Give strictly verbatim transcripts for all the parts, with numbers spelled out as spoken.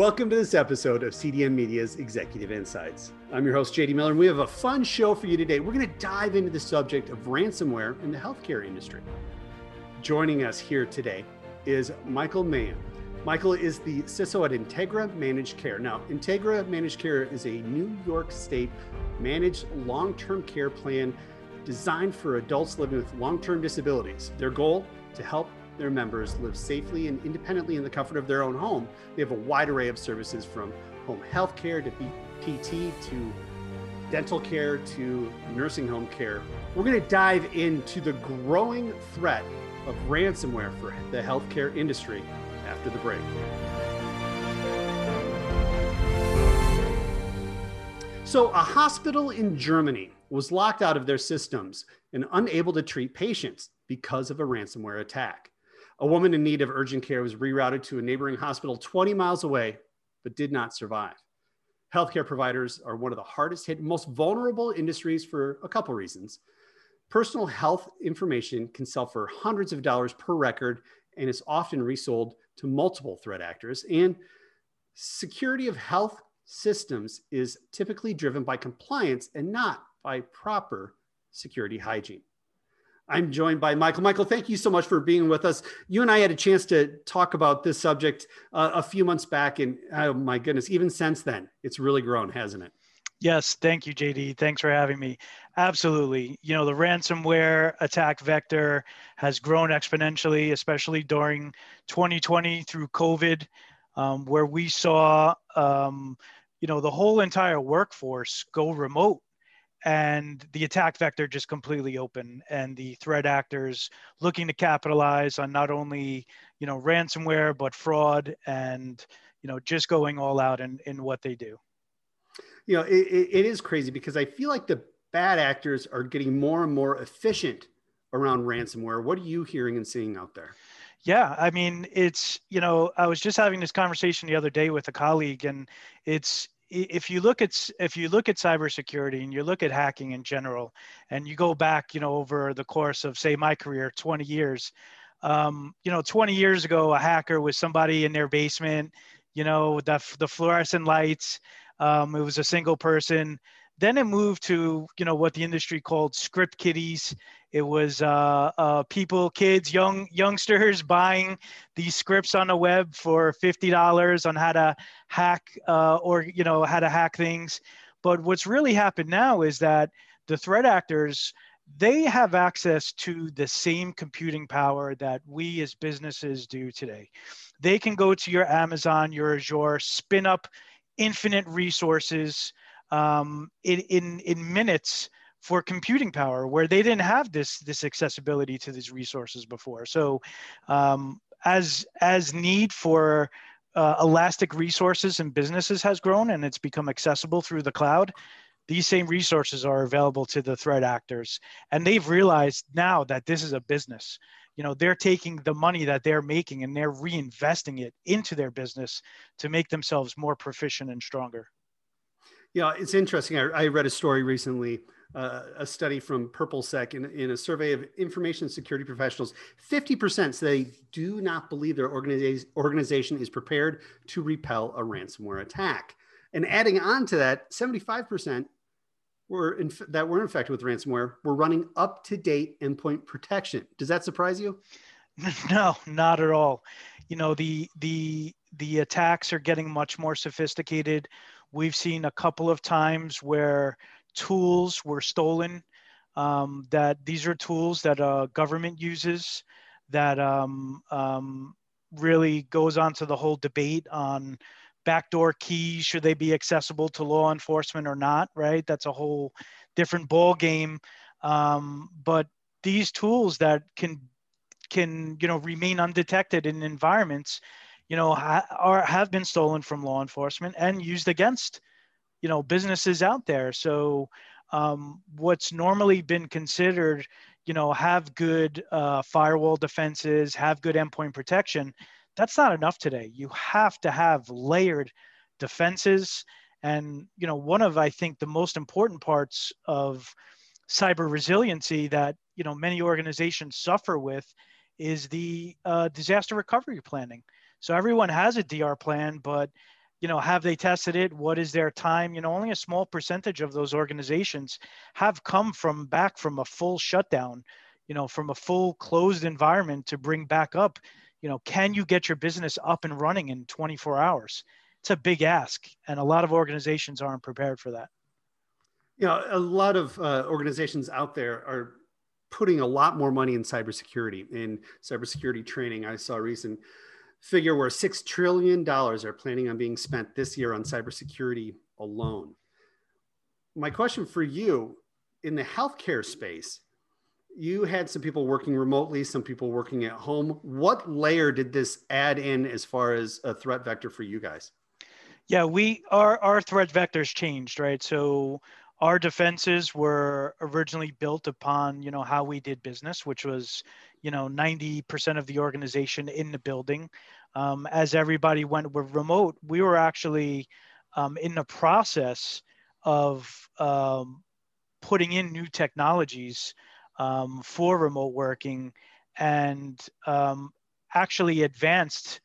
Welcome to this episode of C D M Media's Executive Insights. I'm your host, J D Miller, and we have a fun show for you today. We're going to dive into the subject of ransomware in the healthcare industry. Joining us here today is Michael Mahon. Michael is the C I S O at Integra Managed Care. Now, Integra Managed Care is a New York State managed long-term care plan designed for adults living with long-term disabilities. Their goal, to help their members live safely and independently in the comfort of their own home. They have a wide array of services from home health care to P T to dental care to nursing home care. We're going to dive into the growing threat of ransomware for the healthcare industry after the break. So a hospital in Germany was locked out of their systems and unable to treat patients because of a ransomware attack. A woman in need of urgent care was rerouted to a neighboring hospital twenty miles away, but did not survive. Healthcare providers are one of the hardest hit, most vulnerable industries for a couple reasons. Personal health information can sell for hundreds of dollars per record and is often resold to multiple threat actors. And security of health systems is typically driven by compliance and not by proper security hygiene. I'm joined by Michael. Michael, thank you so much for being with us. You and I had a chance to talk about this subject uh, a few months back, and oh my goodness, even since then, it's really grown, hasn't it? Yes, thank you, J D. Thanks for having me. Absolutely. You know, the ransomware attack vector has grown exponentially, especially during twenty twenty through COVID, um, where we saw, um, you know, the whole entire workforce go remote. And the attack vector just completely open, and the threat actors looking to capitalize on not only, you know, ransomware, but fraud and, you know, just going all out in, in what they do. You know, it, it is crazy because I feel like the bad actors are getting more and more efficient around ransomware. What are you hearing and seeing out there? Yeah, I mean, it's, you know, I was just having this conversation the other day with a colleague, and it's, If you look at if you look at cybersecurity and you look at hacking in general, and you go back, you know, over the course of, say, my career, twenty years, um, you know, twenty years ago, a hacker was somebody in their basement, you know, the the fluorescent lights. Um, it was a single person. Then it moved to, you know, what the industry called script kiddies. It was uh, uh, people, kids, young youngsters buying these scripts on the web for fifty dollars on how to hack uh, or, you know, how to hack things. But what's really happened now is that the threat actors, they have access to the same computing power that we as businesses do today. They can go to your Amazon, your Azure, spin up infinite resources Um, in, in, in minutes for computing power, where they didn't have this, this accessibility to these resources before. So um, as, as need for uh, elastic resources in businesses has grown and it's become accessible through the cloud, these same resources are available to the threat actors. And they've realized now that this is a business. You know, they're taking the money that they're making and they're reinvesting it into their business to make themselves more proficient and stronger. Yeah, it's interesting. I, I read a story recently, uh, a study from PurpleSec in, in a survey of information security professionals. fifty percent say they do not believe their organiza- organization is prepared to repel a ransomware attack. And adding on to that, seventy-five percent were in, that were infected with ransomware were running up-to-date endpoint protection. Does that surprise you? No, not at all. You know, the the the attacks are getting much more sophisticated. We've seen a couple of times where tools were stolen, um, that these are tools that uh, government uses, that um, um, really goes on to the whole debate on backdoor keys, should they be accessible to law enforcement or not, right? That's a whole different ball game. Um, but these tools that can, can you know, remain undetected in environments, you know, ha- are, have been stolen from law enforcement and used against, you know, businesses out there. So um, what's normally been considered, you know, have good uh, firewall defenses, have good endpoint protection, that's not enough today. You have to have layered defenses. And, you know, one of, I think, the most important parts of cyber resiliency that, you know, many organizations suffer with is the uh, disaster recovery planning. So everyone has a D R plan, but you know, have they tested it? What is their time? You know, only a small percentage of those organizations have come from back from a full shutdown, you know, from a full closed environment to bring back up. You know, can you get your business up and running in twenty-four hours? It's a big ask. And a lot of organizations aren't prepared for that. You know, a lot of uh, organizations out there are putting a lot more money in cybersecurity, in cybersecurity training. I saw a recent figure where six trillion dollars are planning on being spent this year on cybersecurity alone. My question for you, in the healthcare space, you had some people working remotely, some people working at home. What layer did this add in as far as a threat vector for you guys? Yeah, we our, our threat vectors changed, right? So our defenses were originally built upon, you know, how we did business, which was, you know, ninety percent of the organization in the building. Um, as everybody went with remote, we were actually um, in the process of um, putting in new technologies um, for remote working, and um, actually advanced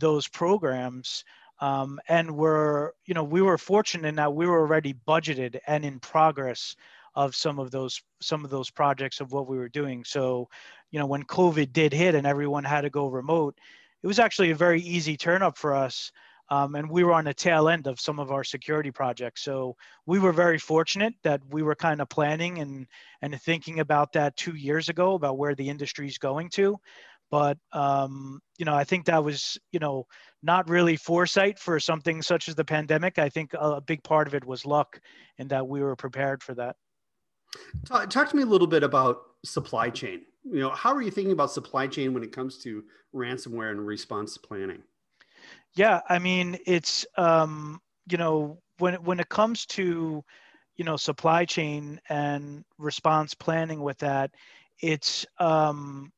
those programs. Um, and we're, you know, we were fortunate in that we were already budgeted and in progress of some of those, some of those projects of what we were doing. So, you know, when COVID did hit and everyone had to go remote, it was actually a very easy turn up for us. Um, and we were on the tail end of some of our security projects. So we were very fortunate that we were kind of planning and, and thinking about that two years ago, about where the industry is going to. But, um, you know, I think that was, you know, not really foresight for something such as the pandemic. I think a big part of it was luck in that we were prepared for that. Talk, talk to me a little bit about supply chain. You know, how are you thinking about supply chain when it comes to ransomware and response planning? Yeah, I mean, it's, um, you know, when, when it comes to, you know, supply chain and response planning with that, it's, um,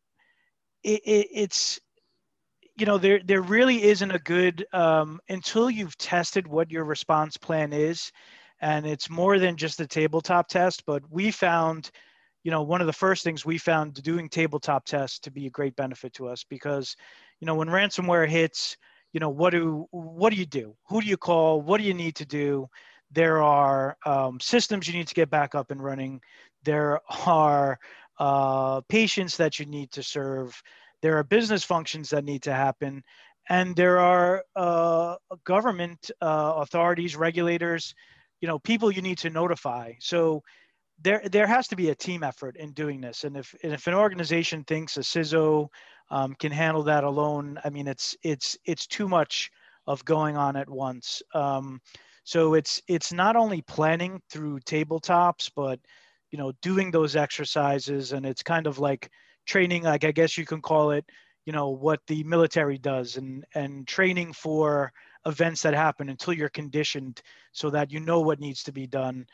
It, it, it's, you know, there, there really isn't a good, um, until you've tested what your response plan is, and it's more than just the tabletop test, but we found, you know, one of the first things we found doing tabletop tests to be a great benefit to us, because, you know, when ransomware hits, you know, what do, what do you do? Who do you call? What do you need to do? There are um, systems you need to get back up and running. There are Uh, patients that you need to serve. There are business functions that need to happen. And there are uh, government uh, authorities, regulators, you know, people you need to notify. So there, there has to be a team effort in doing this. And if, and if an organization thinks a C I S O um, can handle that alone, I mean, it's, it's, it's too much of going on at once. Um, so it's, it's not only planning through tabletops, but you know, doing those exercises. And it's kind of like training, like I guess you can call it, you know, what the military does, and, and training for events that happen until you're conditioned so that you know what needs to be done.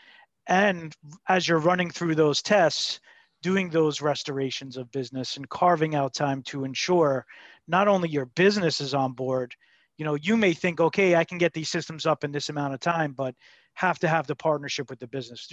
And as you're running through those tests, doing those restorations of business and carving out time to ensure not only your business is on board, you know, you may think, okay, I can get these systems up in this amount of time, but have to have the partnership with the business.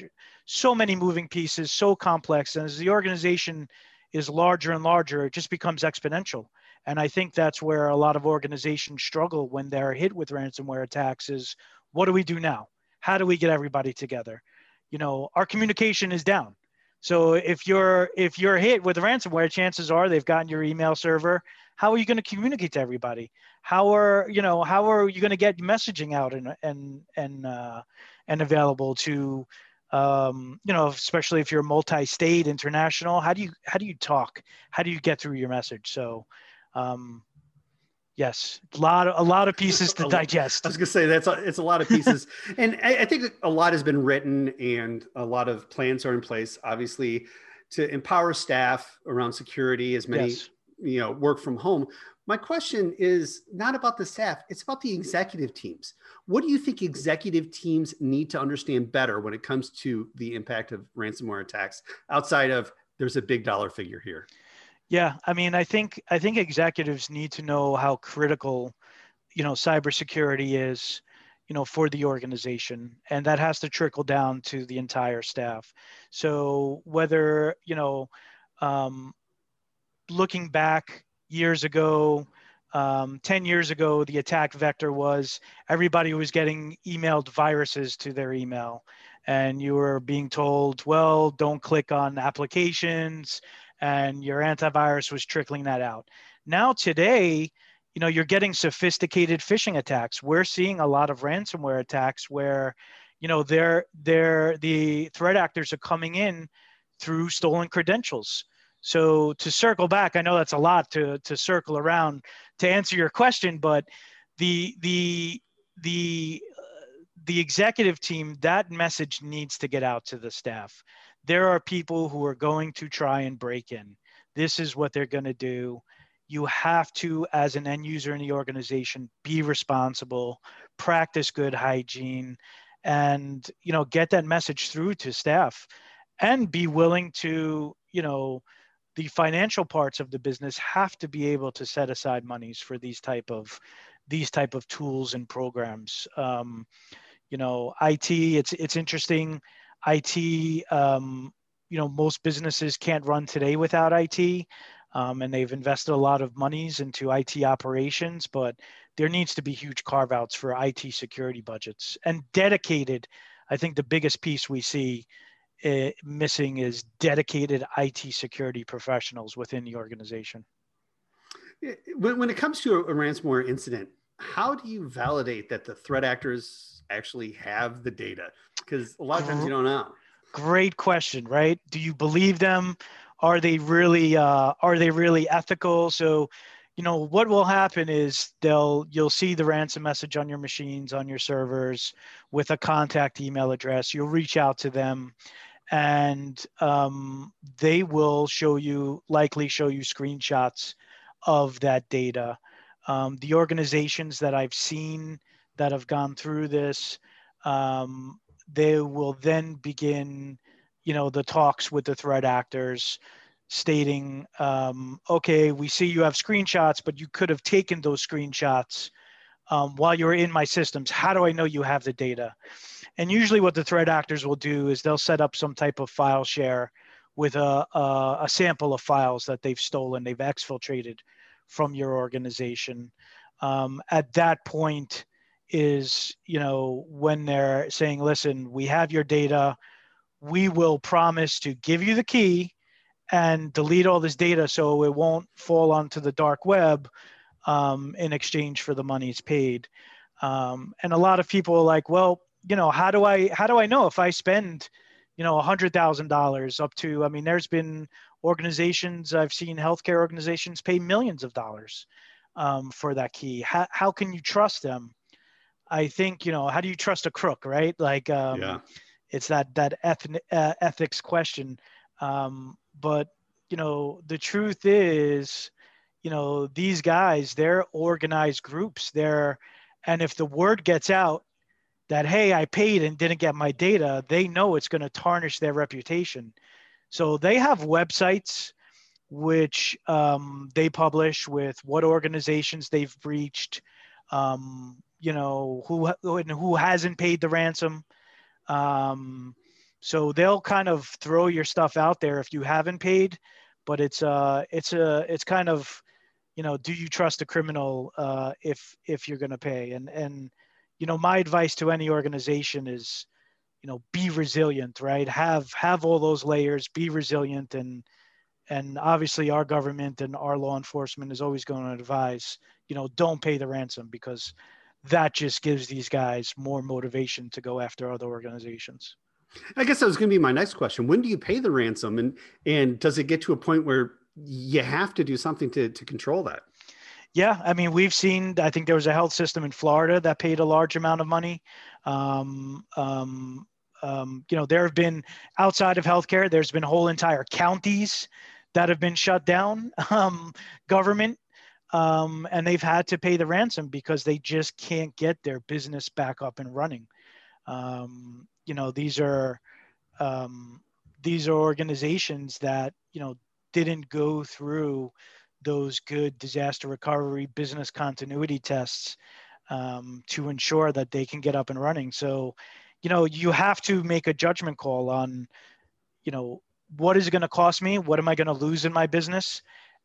So many moving pieces, so complex. And as the organization is larger and larger, it just becomes exponential. And I think that's where a lot of organizations struggle when they're hit with ransomware attacks is, what do we do now? How do we get everybody together? You know, our communication is down. So if you're, if you're hit with ransomware, chances are they've gotten your email server. How are you going to communicate to everybody? How are, you know, how are you going to get messaging out and, and, and, uh, and available to, um, you know, especially if you're multi-state, international, how do you, how do you talk? How do you get through your message? So, um, yes, a lot of, a lot of pieces to digest. I was going to say that's a, it's a lot of pieces. And I, I think a lot has been written and a lot of plans are in place, obviously, to empower staff around security as many, yes. you know, work from home. My question is not about the staff. It's about the executive teams. What do you think executive teams need to understand better when it comes to the impact of ransomware attacks outside of there's a big dollar figure here? Yeah, I mean, I think I think executives need to know how critical, you know, cybersecurity is, you know, for the organization, and that has to trickle down to the entire staff. So whether, you know, um, looking back years ago, Um, ten years ago, the attack vector was everybody was getting emailed viruses to their email, and you were being told, well, don't click on applications, and your antivirus was trickling that out. Now today, you know, you're getting sophisticated phishing attacks. We're seeing a lot of ransomware attacks where, you know, they're, they're, the threat actors are coming in through stolen credentials. So to circle back, I know that's a lot to, to circle around to answer your question, but the, the, the, uh, the executive team, that message needs to get out to the staff. There are people who are going to try and break in. This is what they're going to do. You have to, as an end user in the organization, be responsible, practice good hygiene, and, you know, get that message through to staff, and be willing to, you know, the financial parts of the business have to be able to set aside monies for these type of these type of tools and programs. Um, you know, I T, it's it's interesting. I T, um, you know, most businesses can't run today without I T, um, and they've invested a lot of monies into I T operations. But there needs to be huge carve-outs for I T security budgets, and dedicated. I think the biggest piece we see It missing is dedicated I T security professionals within the organization. When, when it comes to a, a ransomware incident, how do you validate that the threat actors actually have the data? Because a lot of times you don't know. Great question, right? Do you believe them? Are they really uh, are they really ethical? So, you know, what will happen is they'll you'll see the ransom message on your machines, on your servers, with a contact email address. You'll reach out to them, and um, they will show you, likely show you screenshots of that data. Um, the organizations that I've seen that have gone through this, um, they will then begin, you know, the talks with the threat actors, stating, um, okay, we see you have screenshots, but you could have taken those screenshots um, while you were in my systems. How do I know you have the data? And usually what the threat actors will do is they'll set up some type of file share with a, a, a sample of files that they've stolen, they've exfiltrated from your organization. Um, at that point is, you know, when they're saying, listen, we have your data, we will promise to give you the key and delete all this data so it won't fall onto the dark web um, in exchange for the monies paid. Um, and a lot of people are like, well, you know, how do I how do I know if I spend, you know, one hundred thousand dollars up to, I mean, there's been organizations, I've seen healthcare organizations pay millions of dollars um, for that key. How, how can you trust them? I think, you know, how do you trust a crook, right? Like, um, yeah. It's that, that eth uh, ethics question. Um, But, you know, the truth is, you know, these guys, they're organized groups there. And if the word gets out that, hey, I paid and didn't get my data, they know it's going to tarnish their reputation. So they have websites which um, they publish with what organizations they've breached, um, you know, who, and who hasn't paid the ransom. Um So they'll kind of throw your stuff out there if you haven't paid, but it's uh it's a it's kind of, you know, do you trust a criminal uh, if if you're gonna pay? And and you know, my advice to any organization is, you know, be resilient, right? Have have all those layers, be resilient, and and obviously our government and our law enforcement is always going to advise, you know, don't pay the ransom, because that just gives these guys more motivation to go after other organizations. I guess that was going to be my next question. When do you pay the ransom, and and does it get to a point where you have to do something to, to control that? Yeah, I mean, we've seen, I think there was a health system in Florida that paid a large amount of money. Um, um, um, you know, there have been, outside of healthcare, there's been whole entire counties that have been shut down, um, government, um, and they've had to pay the ransom because they just can't get their business back up and running. Um, you know, these are, um, these are organizations that, you know, didn't go through those good disaster recovery business continuity tests, um, to ensure that they can get up and running. So, you know, you have to make a judgment call on, you know, what is it going to cost me? What am I going to lose in my business?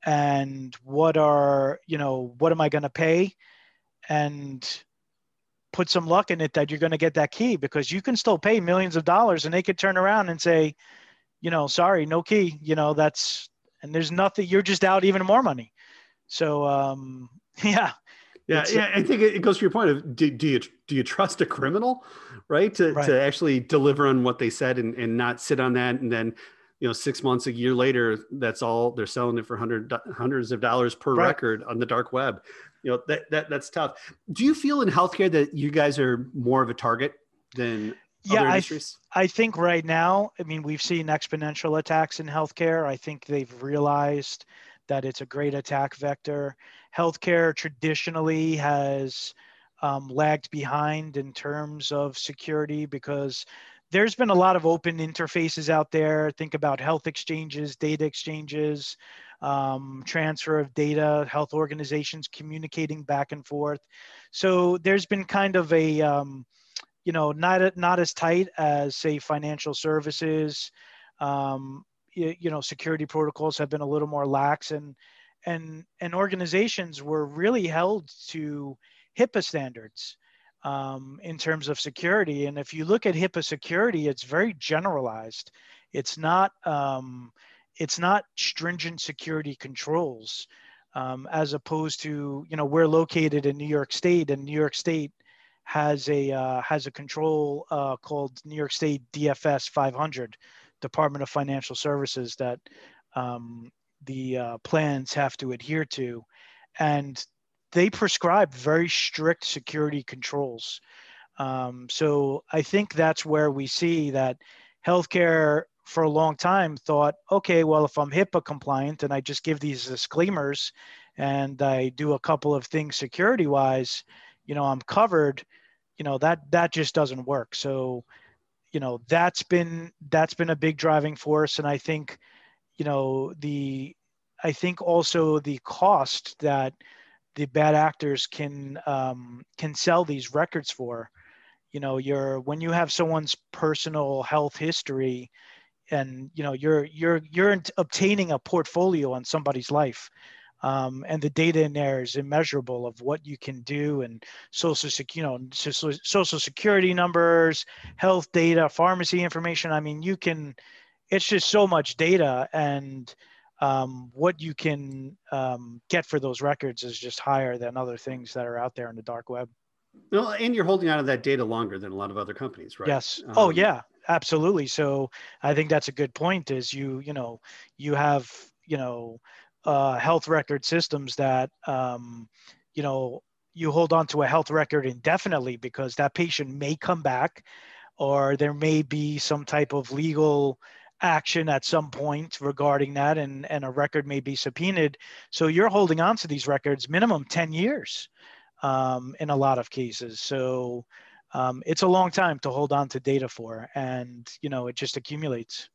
and what are, you know, what am I going to pay, and put some luck in it that you're going to get that key, because you can still pay millions of dollars and they could turn around and say, you know, sorry, no key, you know, that's, and there's nothing, you're just out even more money. So, um, yeah. Yeah, yeah, I think it goes to your point of do, do you do you trust a criminal, right? To right. to actually deliver on what they said and, and not sit on that, and then, you know, six months, a year later, that's all they're selling it for, hundred hundreds of dollars per right. record on the dark web. You know, that that that's tough. Do you feel in healthcare that you guys are more of a target than yeah, other industries? I, I think right now, I mean, we've seen exponential attacks in healthcare. I think they've realized that it's a great attack vector. Healthcare traditionally has um, lagged behind in terms of security, because there's been a lot of open interfaces out there. Think about health exchanges, data exchanges, um, transfer of data, health organizations communicating back and forth. So there's been kind of a, um, you know, not, not as tight as, say, financial services. Um, you, you know, security protocols have been a little more lax, and And, and organizations were really held to HIPAA standards um, in terms of security. And if you look at HIPAA security, it's very generalized. It's not, um, it's not stringent security controls, um, as opposed to, you know, we're located in New York State, and New York State has a, uh, has a control uh, called New York State D F S five hundred, Department of Financial Services, that um, the uh, plans have to adhere to, and they prescribe very strict security controls. Um, so I think that's where we see that healthcare for a long time thought, okay, well, if I'm HIPAA compliant and I just give these disclaimers and I do a couple of things security wise, you know, I'm covered. You know, that, that just doesn't work. So, you know, that's been, that's been a big driving force. And I think, you know, the, I think also the cost that the bad actors can, um, can sell these records for, you know, you're, when you have someone's personal health history and, you know, you're, you're, you're obtaining a portfolio on somebody's life. Um, and the data in there is immeasurable of what you can do, and social, sec- you know, social, social security numbers, health data, pharmacy information. I mean, you can, it's just so much data, and um, what you can um, get for those records is just higher than other things that are out there in the dark web. Well, and you're holding on to that data longer than a lot of other companies, right? Yes. Um, oh yeah, absolutely. So I think that's a good point, is you, you know, you have, you know, uh, health record systems that, um, you know, you hold on to a health record indefinitely, because that patient may come back, or there may be some type of legal action at some point regarding that, and, and a record may be subpoenaed. So you're holding on to these records minimum ten years um, in a lot of cases. So um, it's a long time to hold on to data for, and, you know, it just accumulates.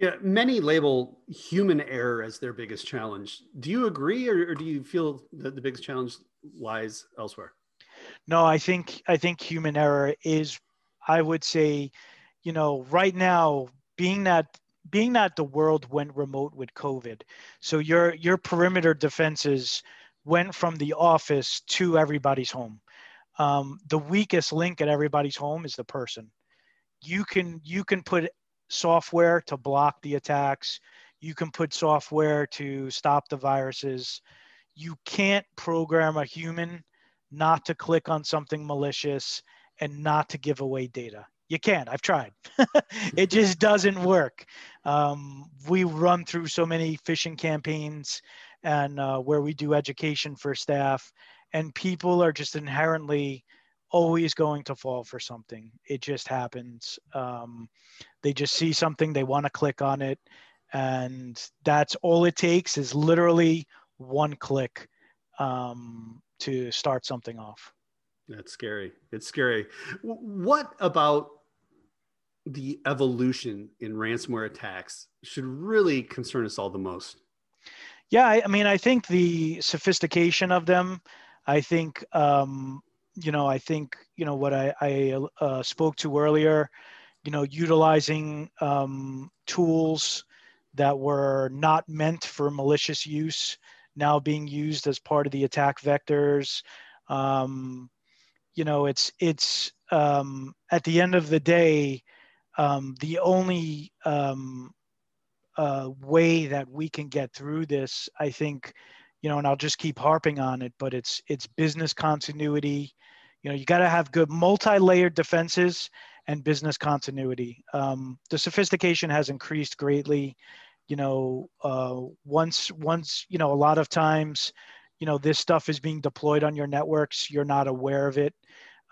Yeah, many label human error as their biggest challenge. Do you agree, or, or do you feel that the biggest challenge lies elsewhere? No, I think, I think human error is, I would say, you know, right now, being that being that the world went remote with COVID, so your your perimeter defenses went from the office to everybody's home. Um, the weakest link at everybody's home is the person. You can you can put software to block the attacks. You can put software to stop the viruses. You can't program a human not to click on something malicious and not to give away data. You can't. I've tried. It just doesn't work. Um, we run through so many phishing campaigns, and uh, where we do education for staff, and people are just inherently always going to fall for something. It just happens. Um, they just see something, they want to click on it, and that's all it takes, is literally one click um, to start something off. That's scary. It's scary. What about the evolution in ransomware attacks should really concern us all the most? Yeah, I, I mean, I think the sophistication of them, I think, um, you know, I think, you know, what I, I uh, spoke to earlier, you know, utilizing um, tools that were not meant for malicious use now being used as part of the attack vectors. Um, you know, it's, it's um, at the end of the day, um, the only um, uh, way that we can get through this, I think, you know, and I'll just keep harping on it, but it's, it's business continuity. You know, you got to have good multi-layered defenses and business continuity. Um, the sophistication has increased greatly. You know, uh, once, once, you know, a lot of times, you know, this stuff is being deployed on your networks, you're not aware of it.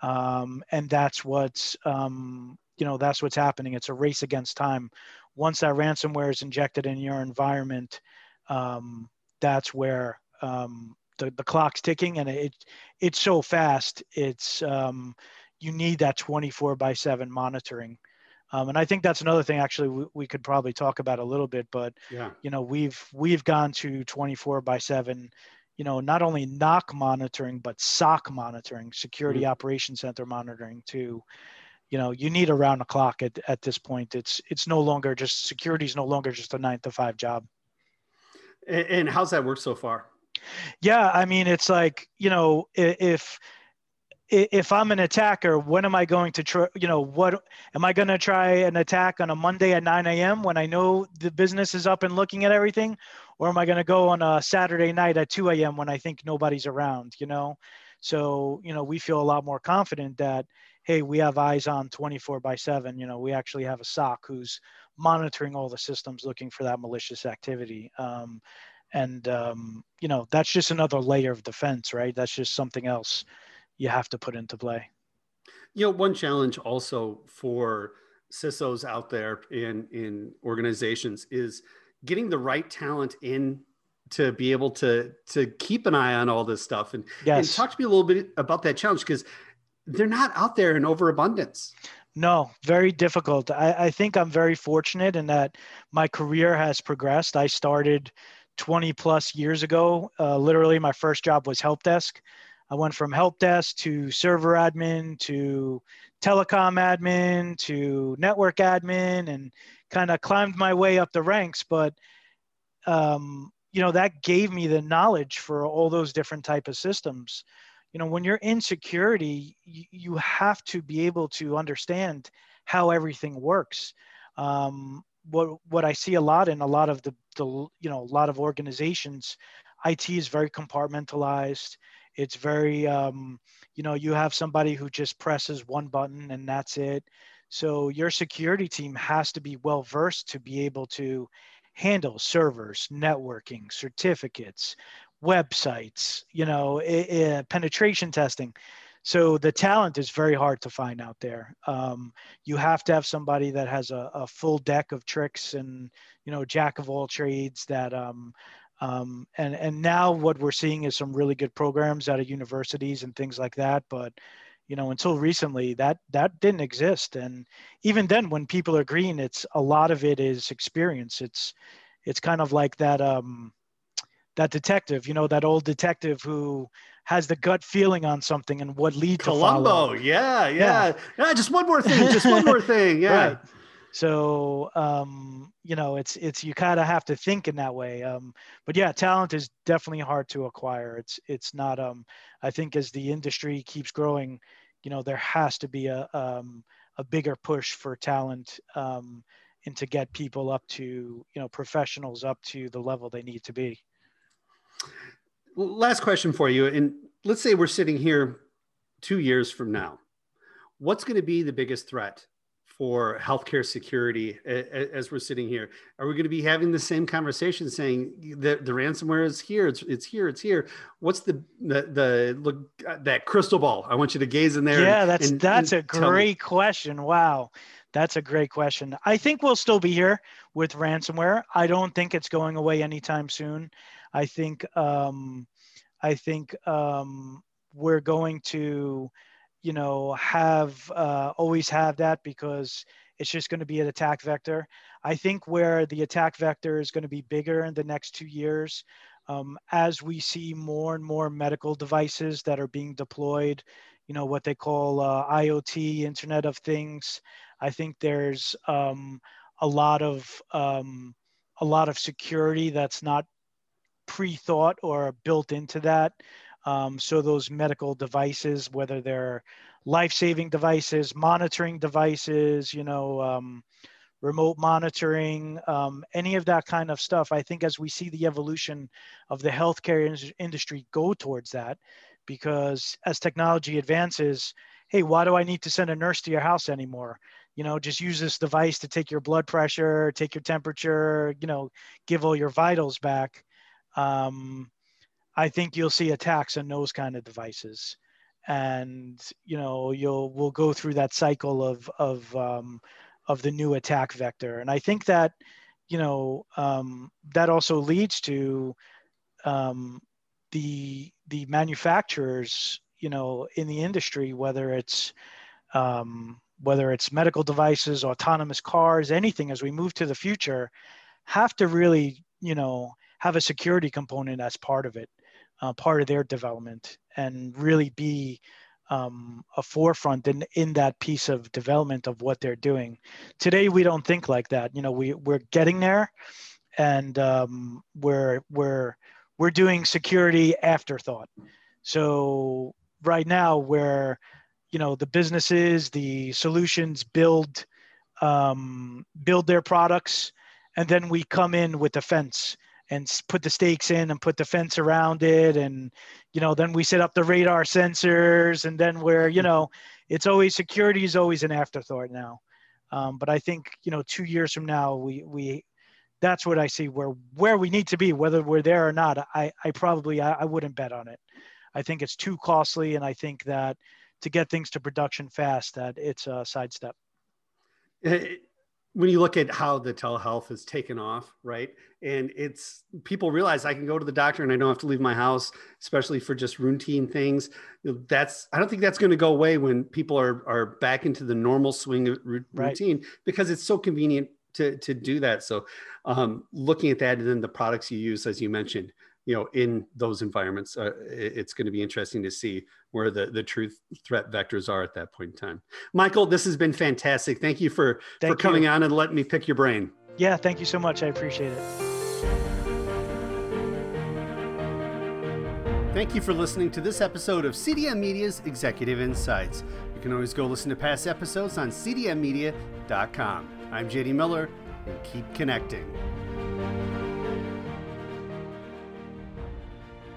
Um, and that's what's, um, you know, that's what's happening. It's a race against time. Once that ransomware is injected in your environment, um, that's where um, the, the clock's ticking, and it, it's so fast. It's, um, you need that twenty-four by seven monitoring. Um, and I think that's another thing actually we, we could probably talk about a little bit, but yeah. you know, we've, we've gone to twenty-four by seven, you know, not only N O C monitoring, but S O C monitoring, security mm-hmm. operations center monitoring too. You know, you need around the clock at, at this point. It's, it's no longer just security is no longer just a nine to five job. And, and how's that worked so far? Yeah. I mean, it's like, you know, if, If I'm an attacker, when am I going to try, you know, what am I going to try an attack on a Monday at nine a m when I know the business is up and looking at everything? Or am I going to go on a Saturday night at two a m when I think nobody's around, you know? So, you know, we feel a lot more confident that, hey, we have eyes on twenty-four by seven. You know, we actually have a S O C who's monitoring all the systems looking for that malicious activity. Um, and, um, you know, that's just another layer of defense, right? That's just something else you have to put into play. You know, one challenge also for C I S Os out there in, in organizations is getting the right talent in to be able to, to keep an eye on all this stuff. And, yes. and talk to me a little bit about that challenge, because they're not out there in overabundance. No, very difficult. I, I think I'm very fortunate in that my career has progressed. I started twenty plus years ago. Uh, literally, my first job was help desk. I went from help desk to server admin to telecom admin to network admin, and kind of climbed my way up the ranks. But, um, you know, that gave me the knowledge for all those different type of systems. You know, when you're in security, you, you have to be able to understand how everything works. Um, what, what I see a lot in a lot of the, the, you know, a lot of organizations, I T is very compartmentalized. It's very, um, you know, you have somebody who just presses one button and that's it. So your security team has to be well-versed to be able to handle servers, networking, certificates, websites, you know, it, it, penetration testing. So the talent is very hard to find out there. Um, you have to have somebody that has a, a full deck of tricks and, you know, jack of all trades that, um, Um, and, and now what we're seeing is some really good programs out of universities and things like that. But, you know, until recently that, that didn't exist. And even then when people are green, it's a lot of it is experience. It's, it's kind of like that, um, that detective, you know, that old detective who has the gut feeling on something and what lead Columbo, to follow. Yeah, yeah. Yeah. Yeah. Just one more thing, just one more thing. Yeah. Right. So, um, you know, it's, it's, you kind of have to think in that way. Um, but yeah, talent is definitely hard to acquire. It's, it's not, um, I think as the industry keeps growing, you know, there has to be a, um, a bigger push for talent, um, and to get people up to, you know, professionals up to the level they need to be. Last question for you. And let's say we're sitting here two years from now, what's going to be the biggest threat for healthcare security as we're sitting here? Are we going to be having the same conversation saying that the ransomware is here, it's, it's here, it's here? What's the, the, the look, that crystal ball? I want you to gaze in there. Yeah, and, that's, and, that's and a great question. Wow. That's a great question. I think we'll still be here with ransomware. I don't think it's going away anytime soon. I think, um, I think um, we're going to, you know, have, uh, always have that, because it's just going to be an attack vector. I think where the attack vector is going to be bigger in the next two years, um, as we see more and more medical devices that are being deployed, you know, what they call uh, I O T, Internet of Things. I think there's um, a lot of, um, a lot of security that's not pre-thought or built into that. Um, so those medical devices, whether they're life-saving devices, monitoring devices, you know, um, remote monitoring, um, any of that kind of stuff. I think as we see the evolution of the healthcare in- industry go towards that, because as technology advances, hey, why do I need to send a nurse to your house anymore? You know, just use this device to take your blood pressure, take your temperature, you know, give all your vitals back. Um, I think you'll see attacks on those kind of devices. And, you know, you'll, we'll go through that cycle of, of, um, of the new attack vector. And I think that, you know, um, that also leads to um, the, the manufacturers, you know, in the industry, whether it's, um, whether it's medical devices, autonomous cars, anything, as we move to the future, have to really, you know, have a security component as part of it, uh, part of their development, and really be um, a forefront in, in that piece of development of what they're doing. Today, we don't think like that. You know, we, we're getting there, and um, we're, we're, we're doing security afterthought. So right now we're, you know, the businesses, the solutions build, um, build their products, and then we come in with the fence and put the stakes in and put the fence around it. And, you know, then we set up the radar sensors, and then we're, you know, it's always, security is always an afterthought now. Um, but I think, you know, two years from now, we, we, that's what I see where, where we need to be, whether we're there or not. I, I probably, I, I wouldn't bet on it. I think it's too costly. And I think that, to get things to production fast, that it's a sidestep. When you look at how the telehealth has taken off, right? And it's, people realize I can go to the doctor and I don't have to leave my house, especially for just routine things. That's, I don't think that's going to go away when people are, are back into the normal swing of routine, right? Because it's so convenient to, to do that. So um, looking at that, and then the products you use, as you mentioned, you know, in those environments, uh, it's going to be interesting to see where the, the true threat vectors are at that point in time. Michael, this has been fantastic. Thank you for, thank for coming you. on and letting me pick your brain. Yeah, thank you so much. I appreciate it. Thank you for listening to this episode of C D M Media's Executive Insights. You can always go listen to past episodes on C D M media dot com. I'm J D Miller, and keep connecting.